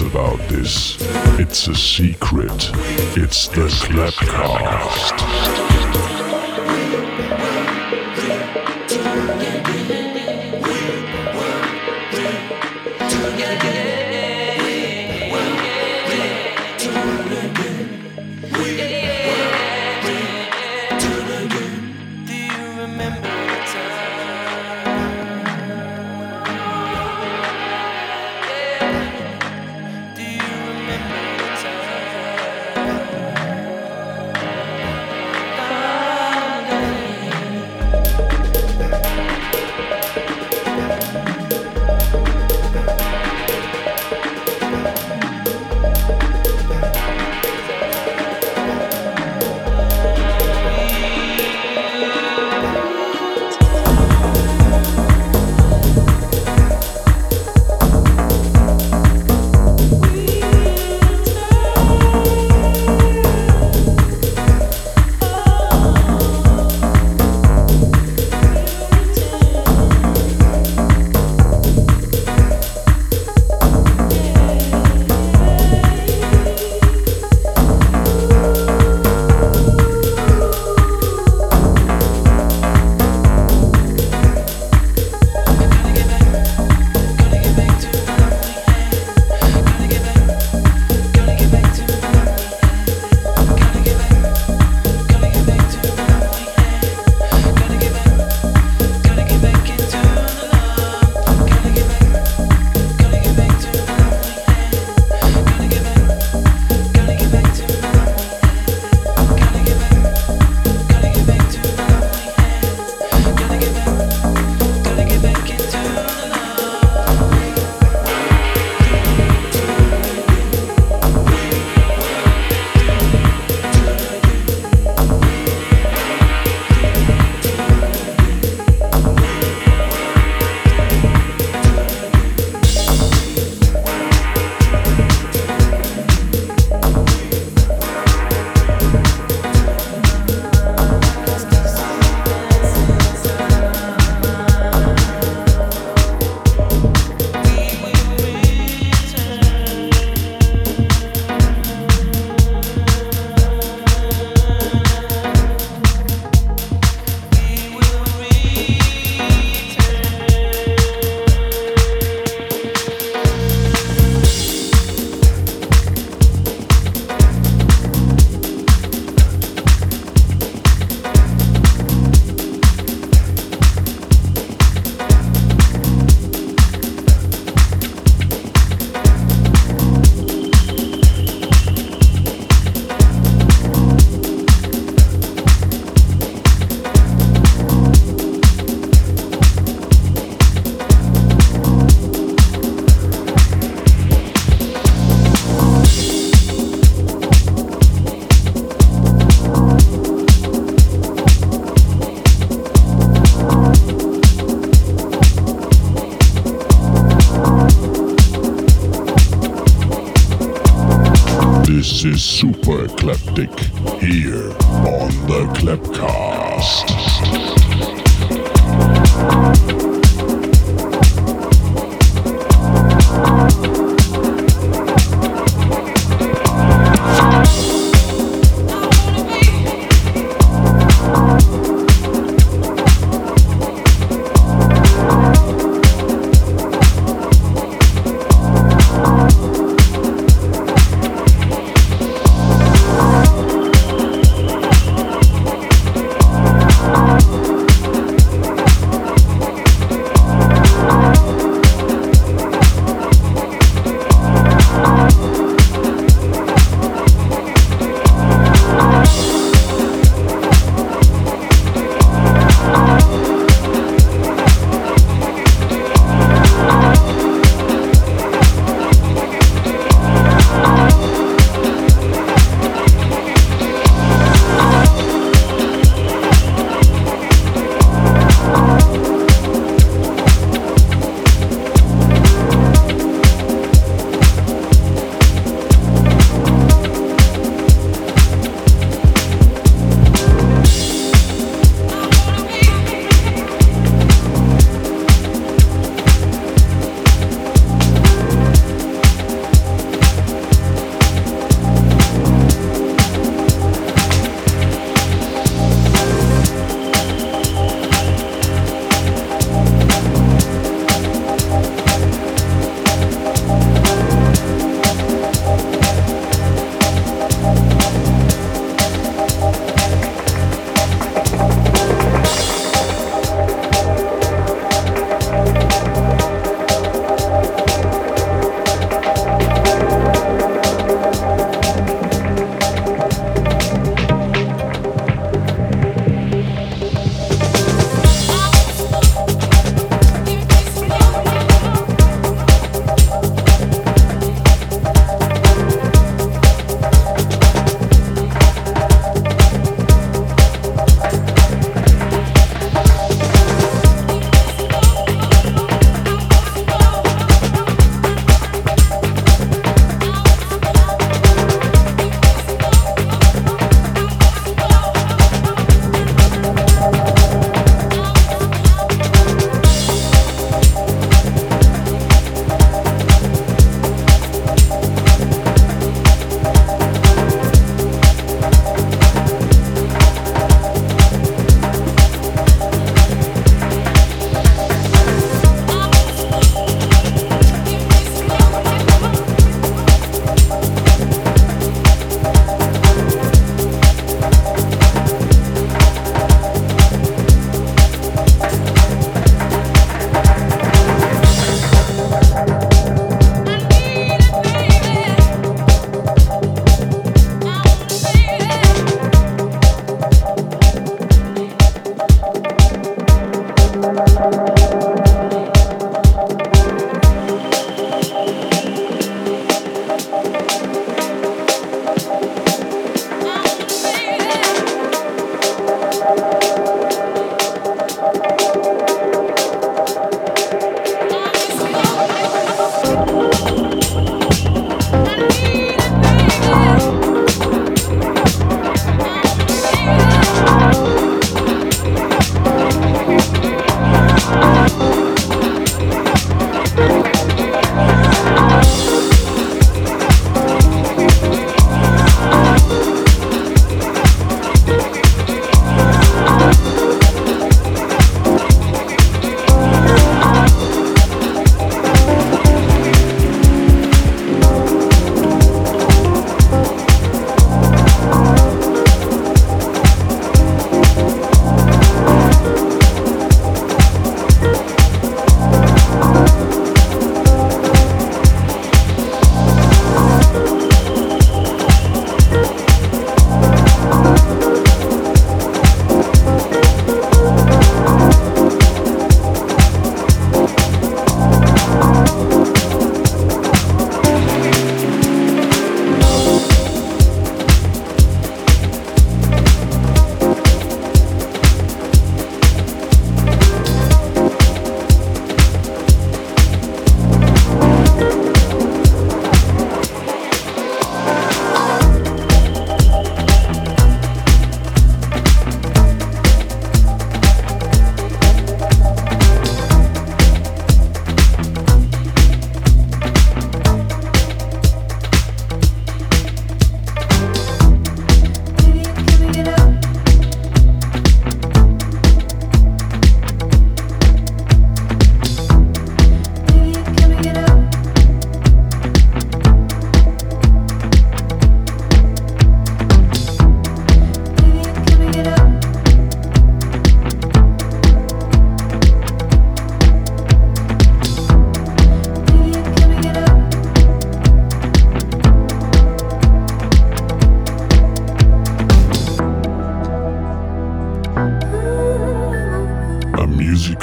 About this. It's a secret. It's the Clapcast. This is Super Eclectic here on the Clapcast.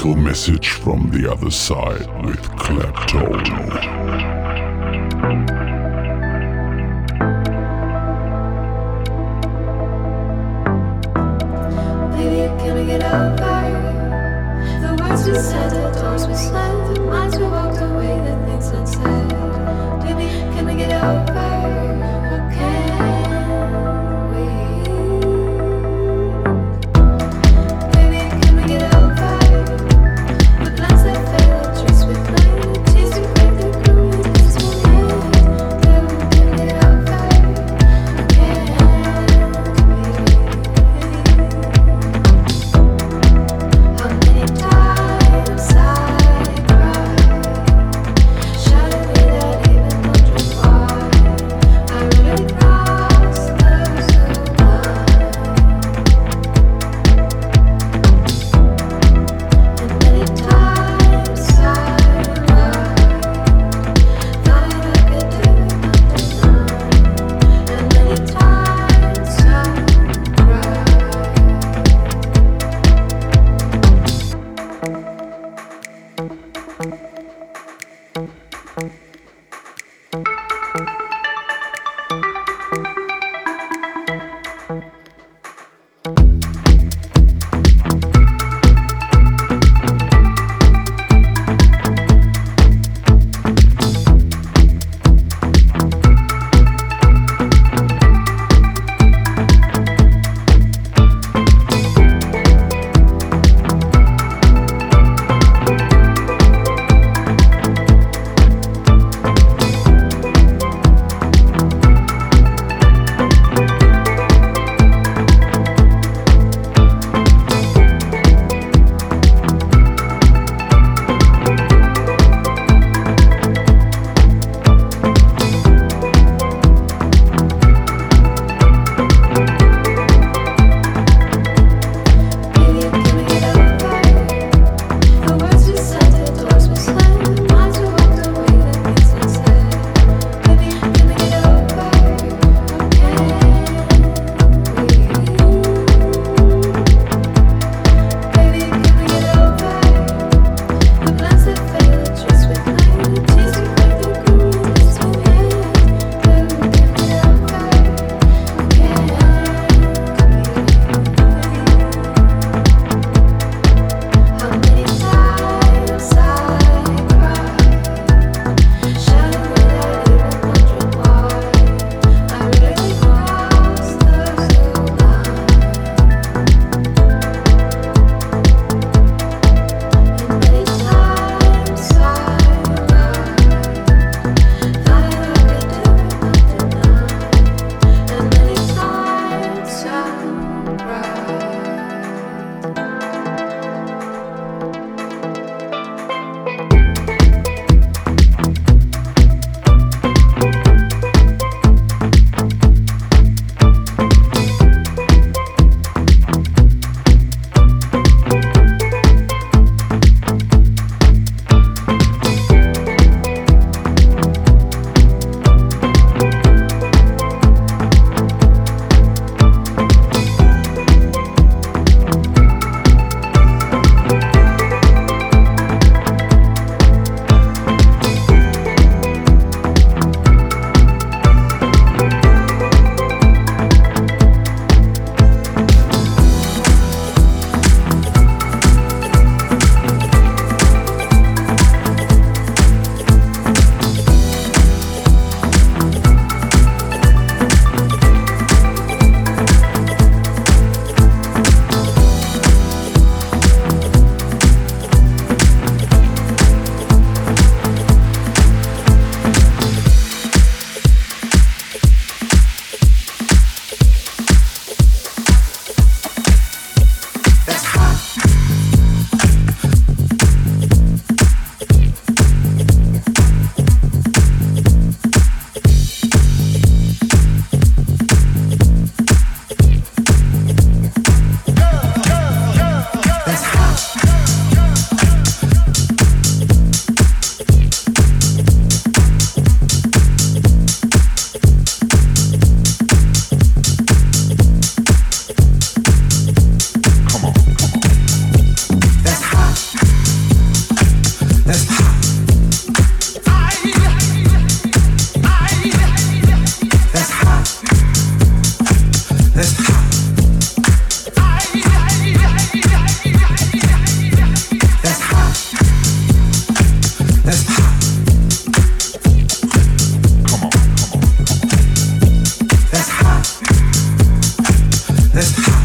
Critical message from the other side with Klepto. That's hot. That's hot.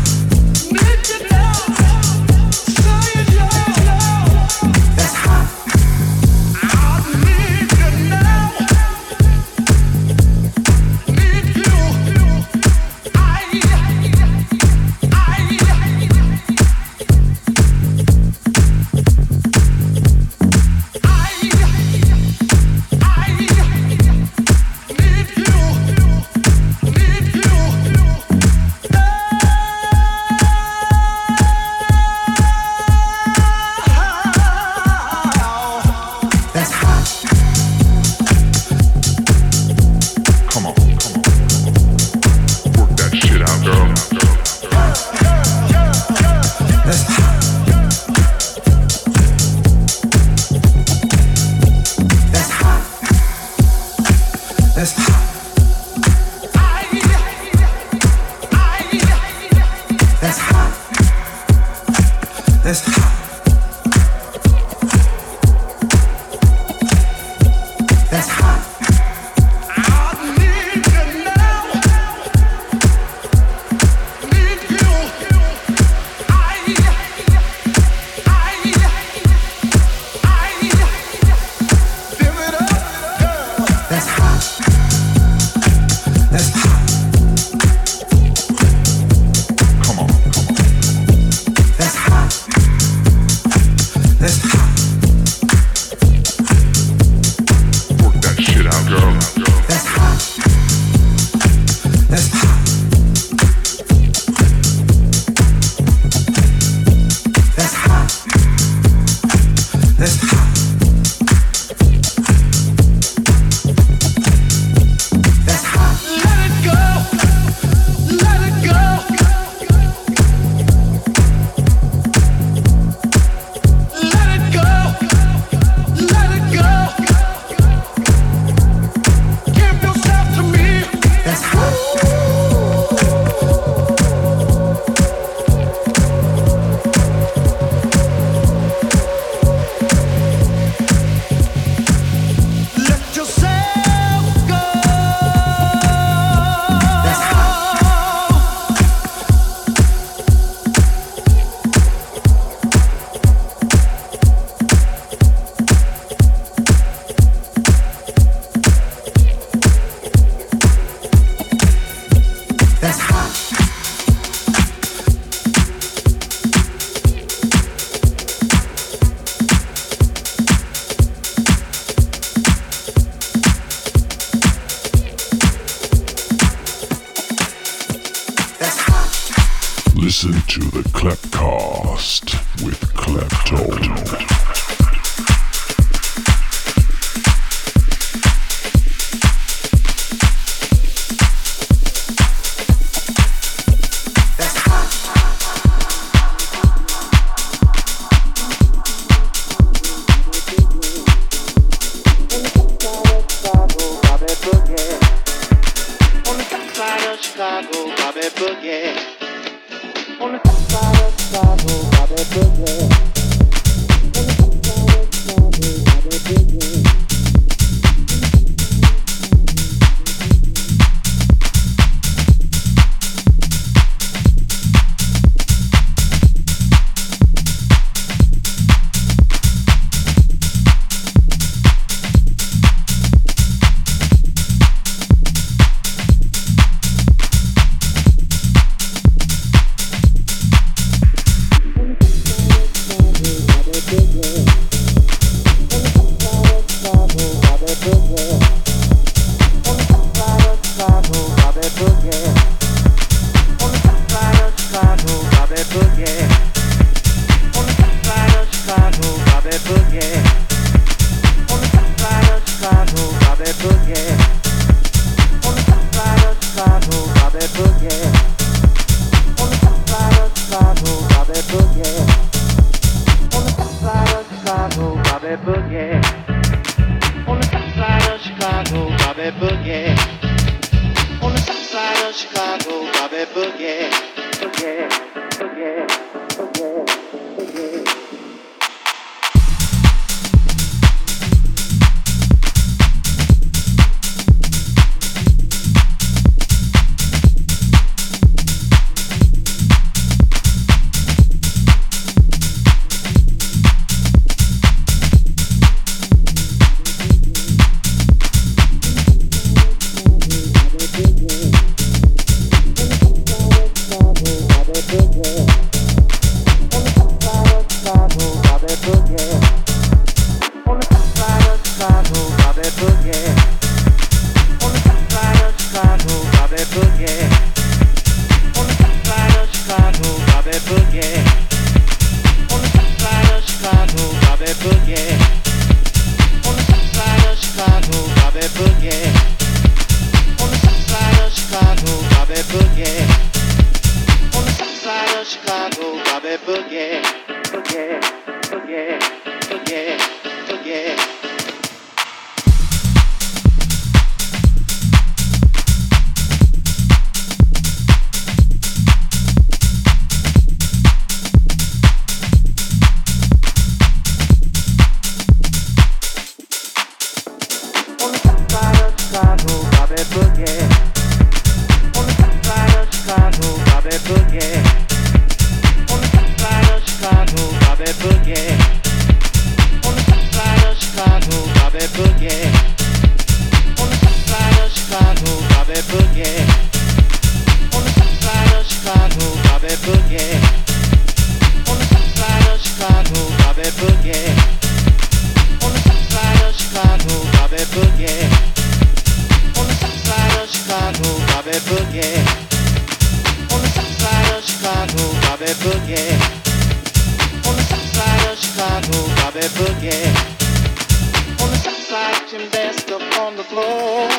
Listen to the Clapcast with Klepto. Bobby Boogie. On the south side of Chicago, Bobby Boogie. On the south side of Chicago, Bobby Boogie. On the south side, Jim Best up on the floor.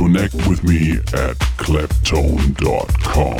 Connect with me at Kleptone.com.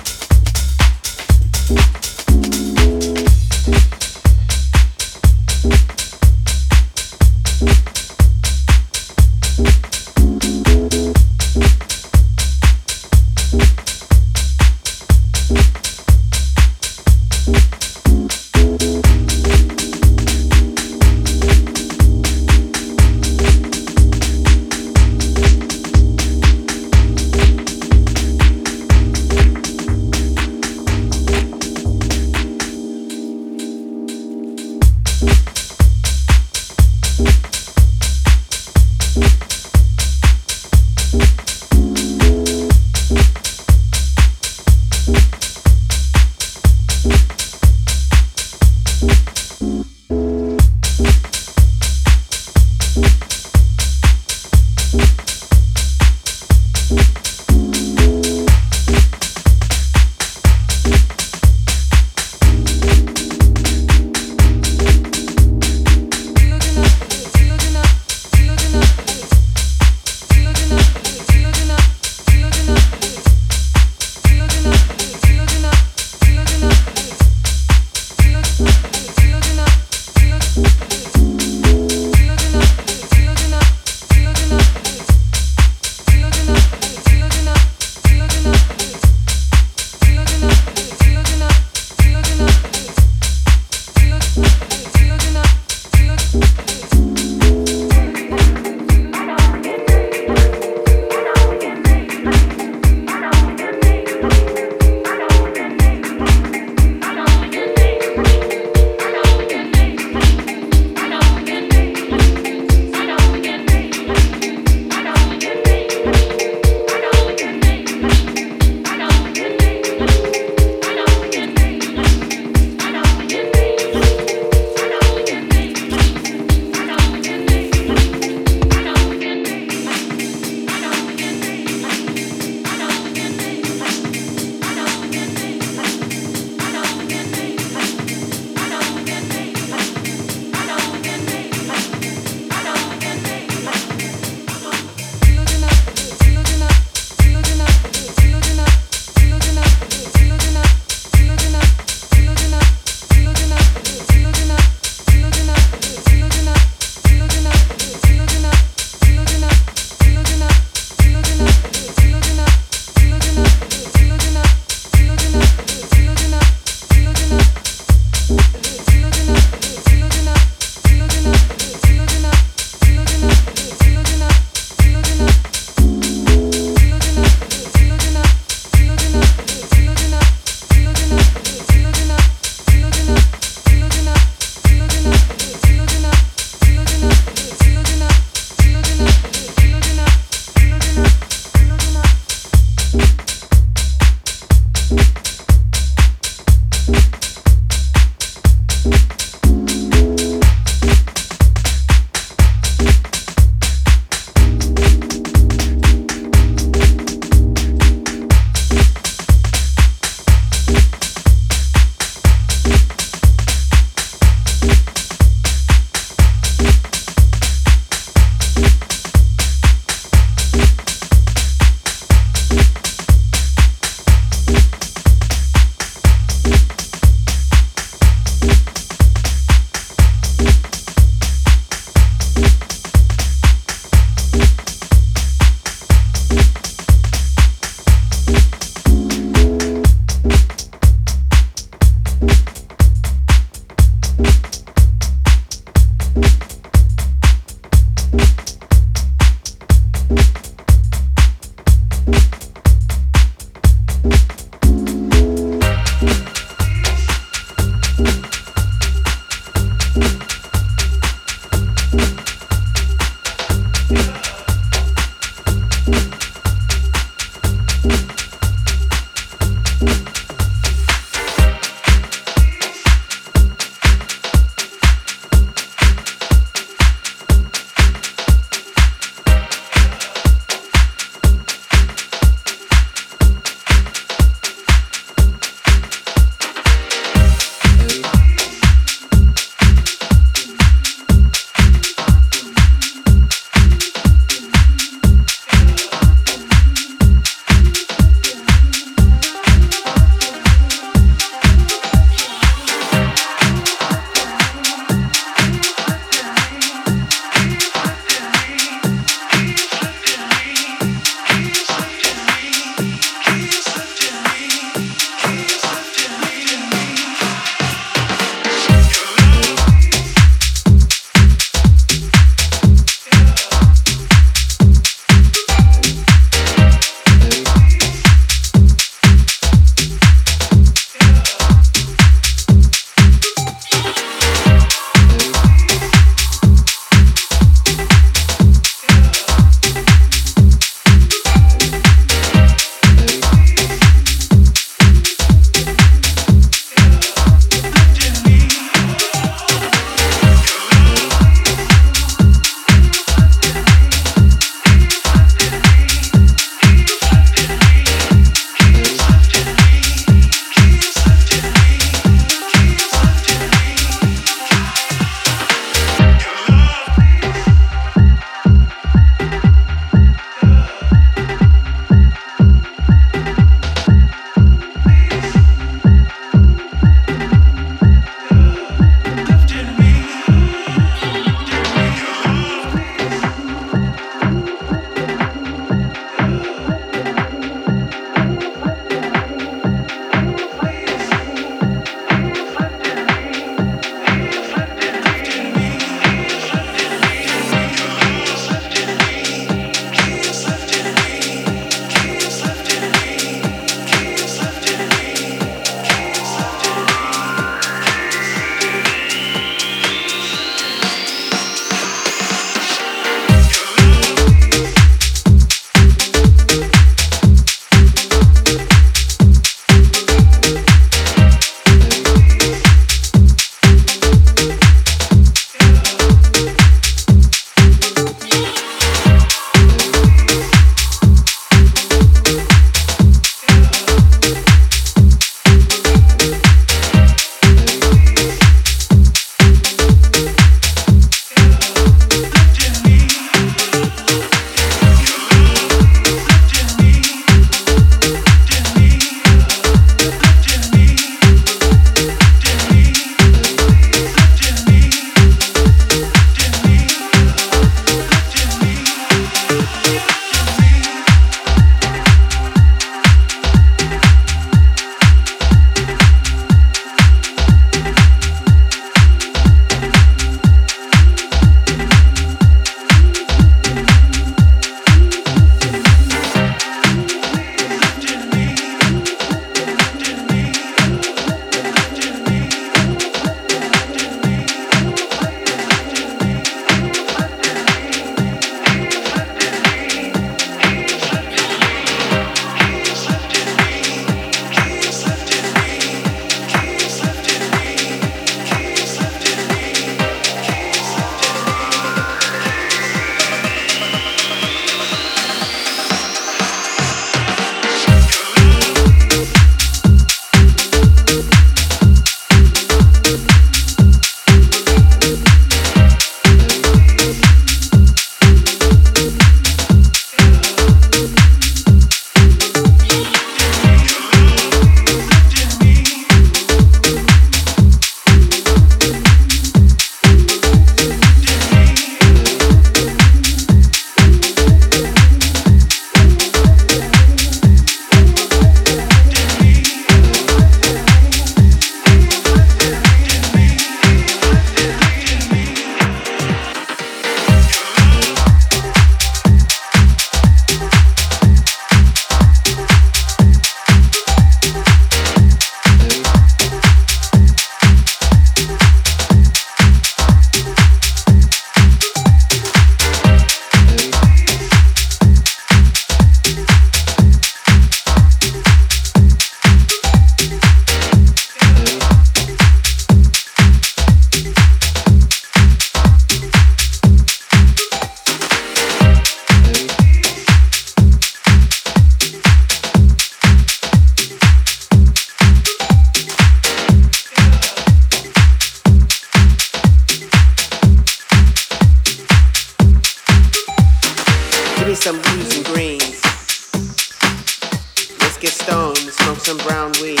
get stoned and smoke some brown weed.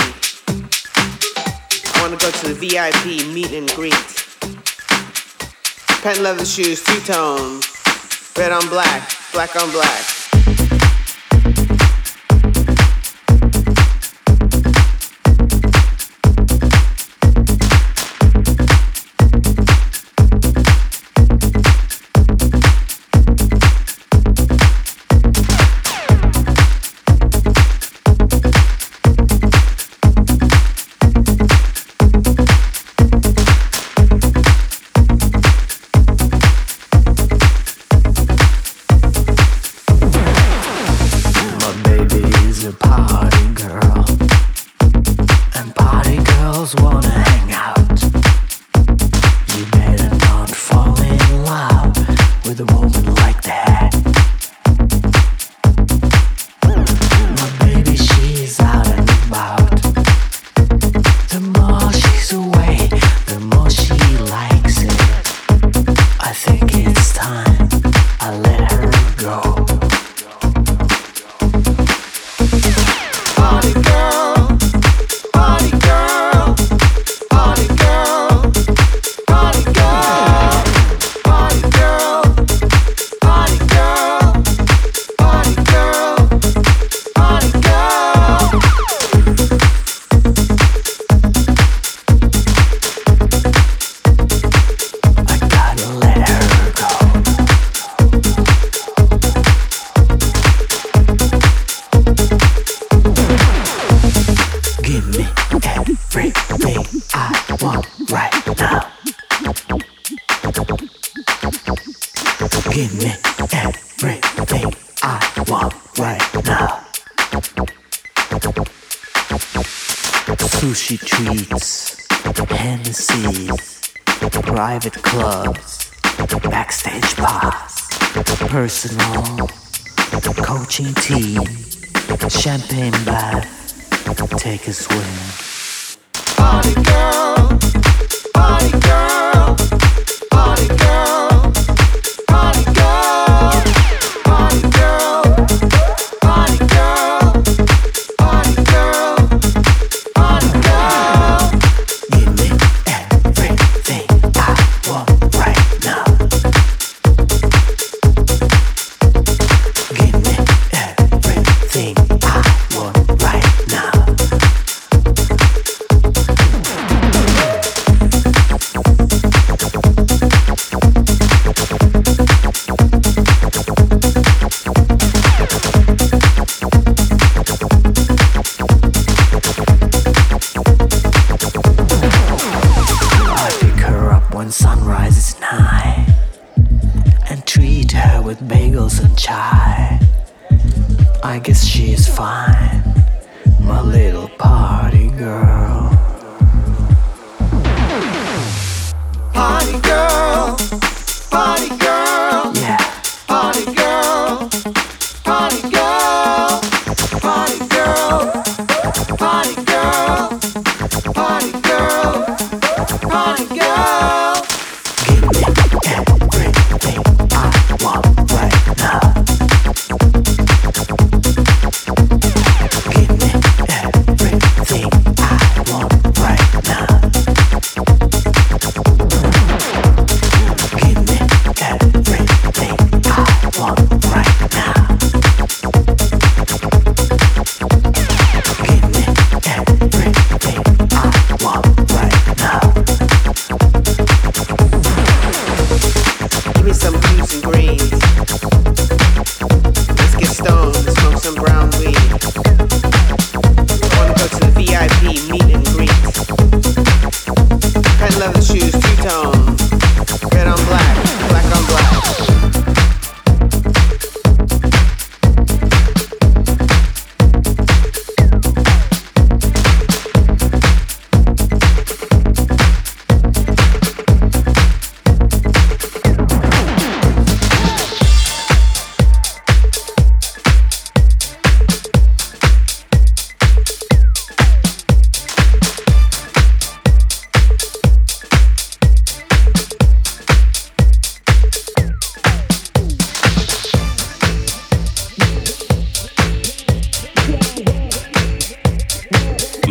I wanna go to the VIP meet and greet. Patent leather shoes, two-tone, red on black, black on black. Sushi treats, Hennessy's, private clubs, backstage bars, personal, coaching tea, champagne bath, take a swim. Party girl, party girl, party girl.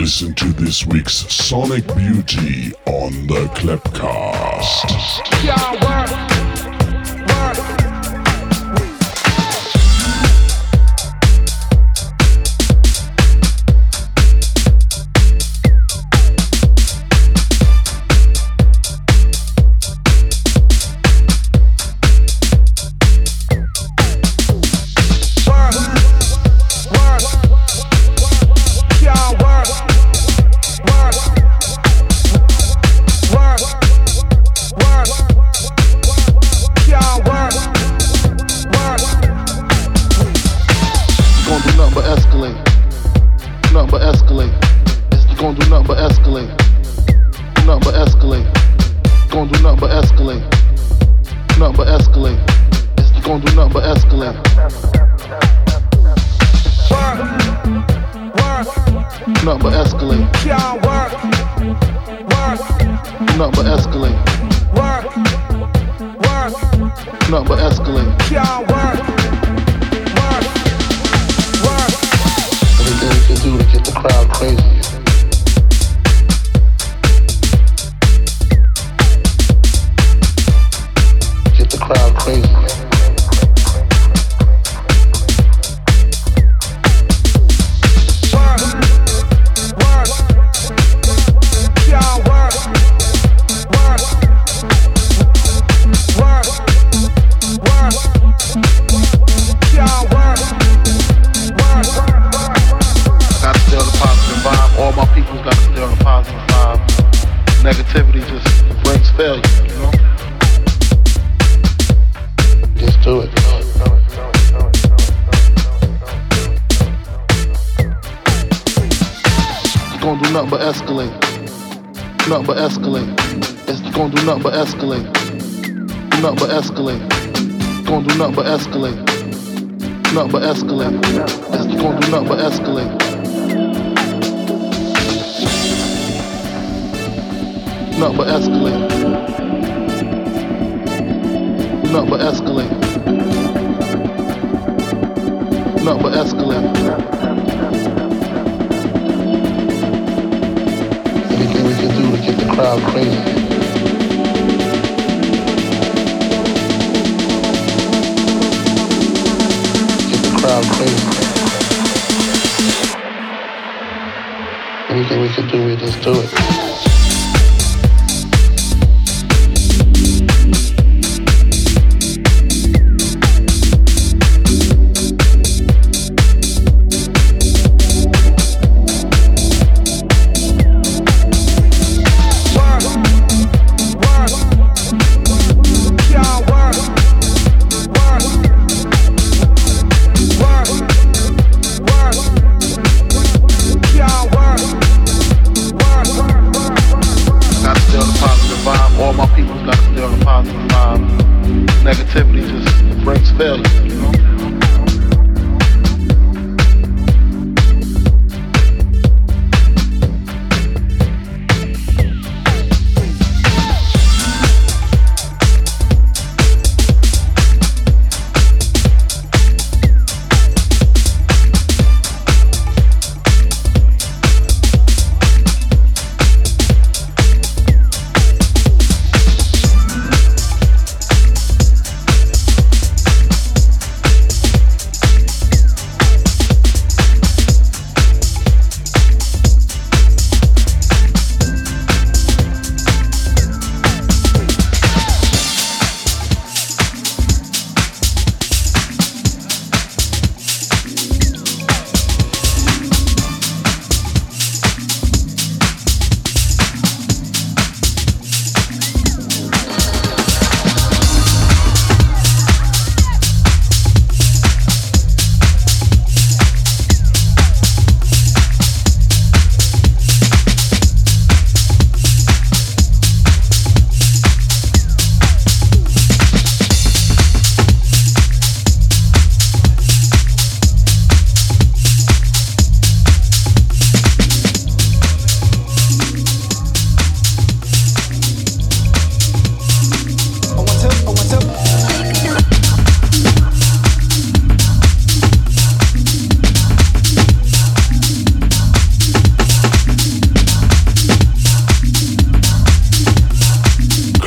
listen to this week's Sonic Beauty on the Clapcast.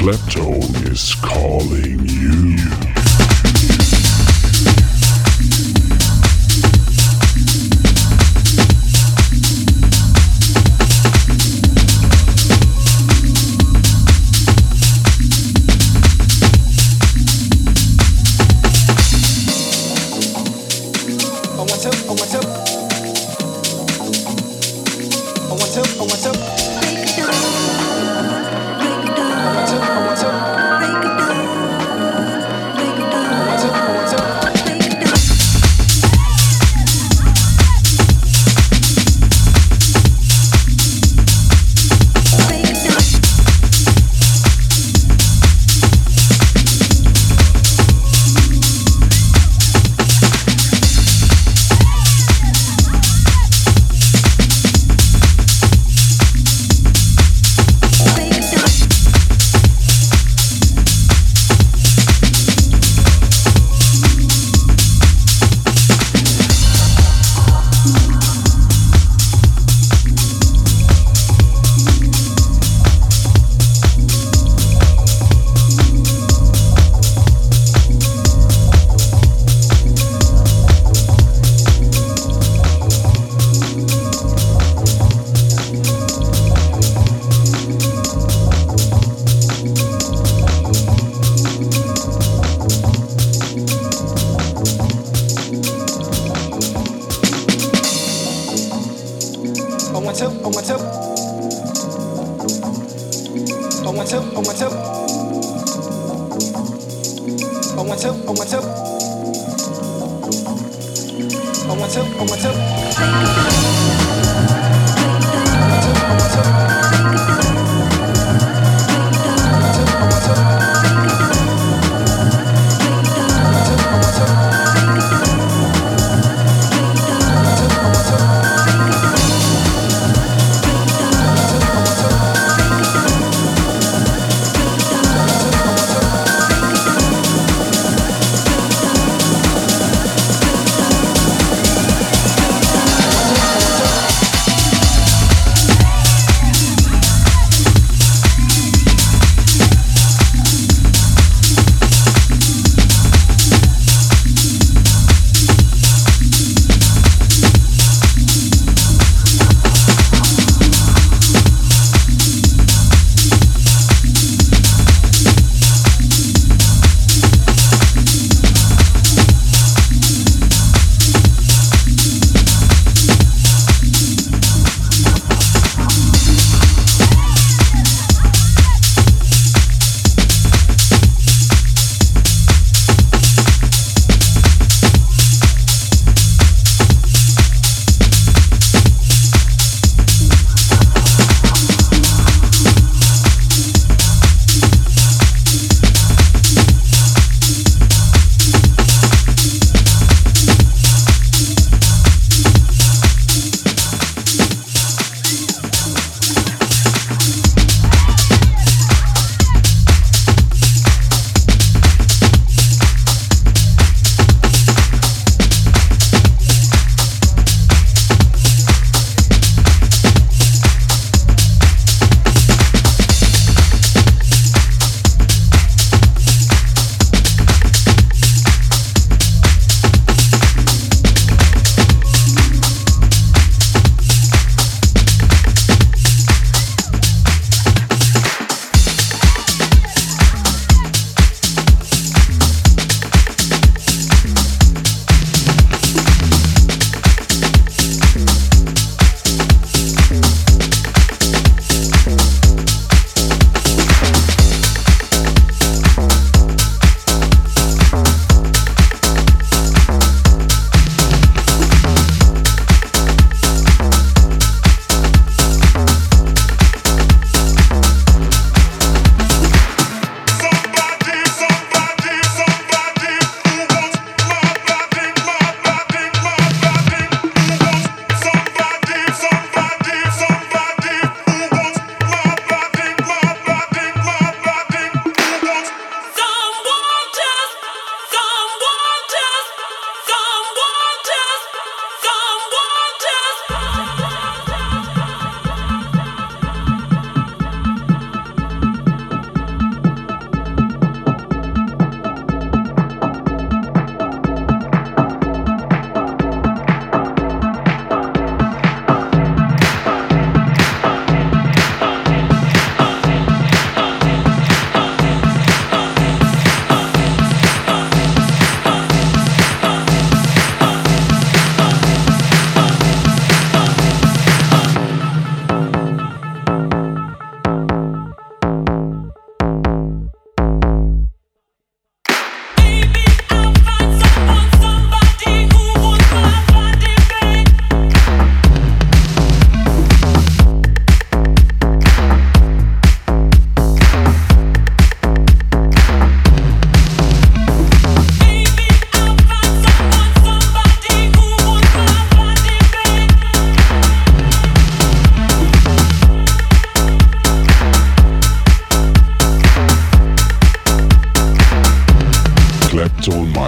Kleptone is calling you.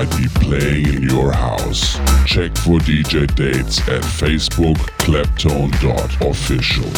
might be playing in your house. Check for DJ dates at Facebook Claptone.official.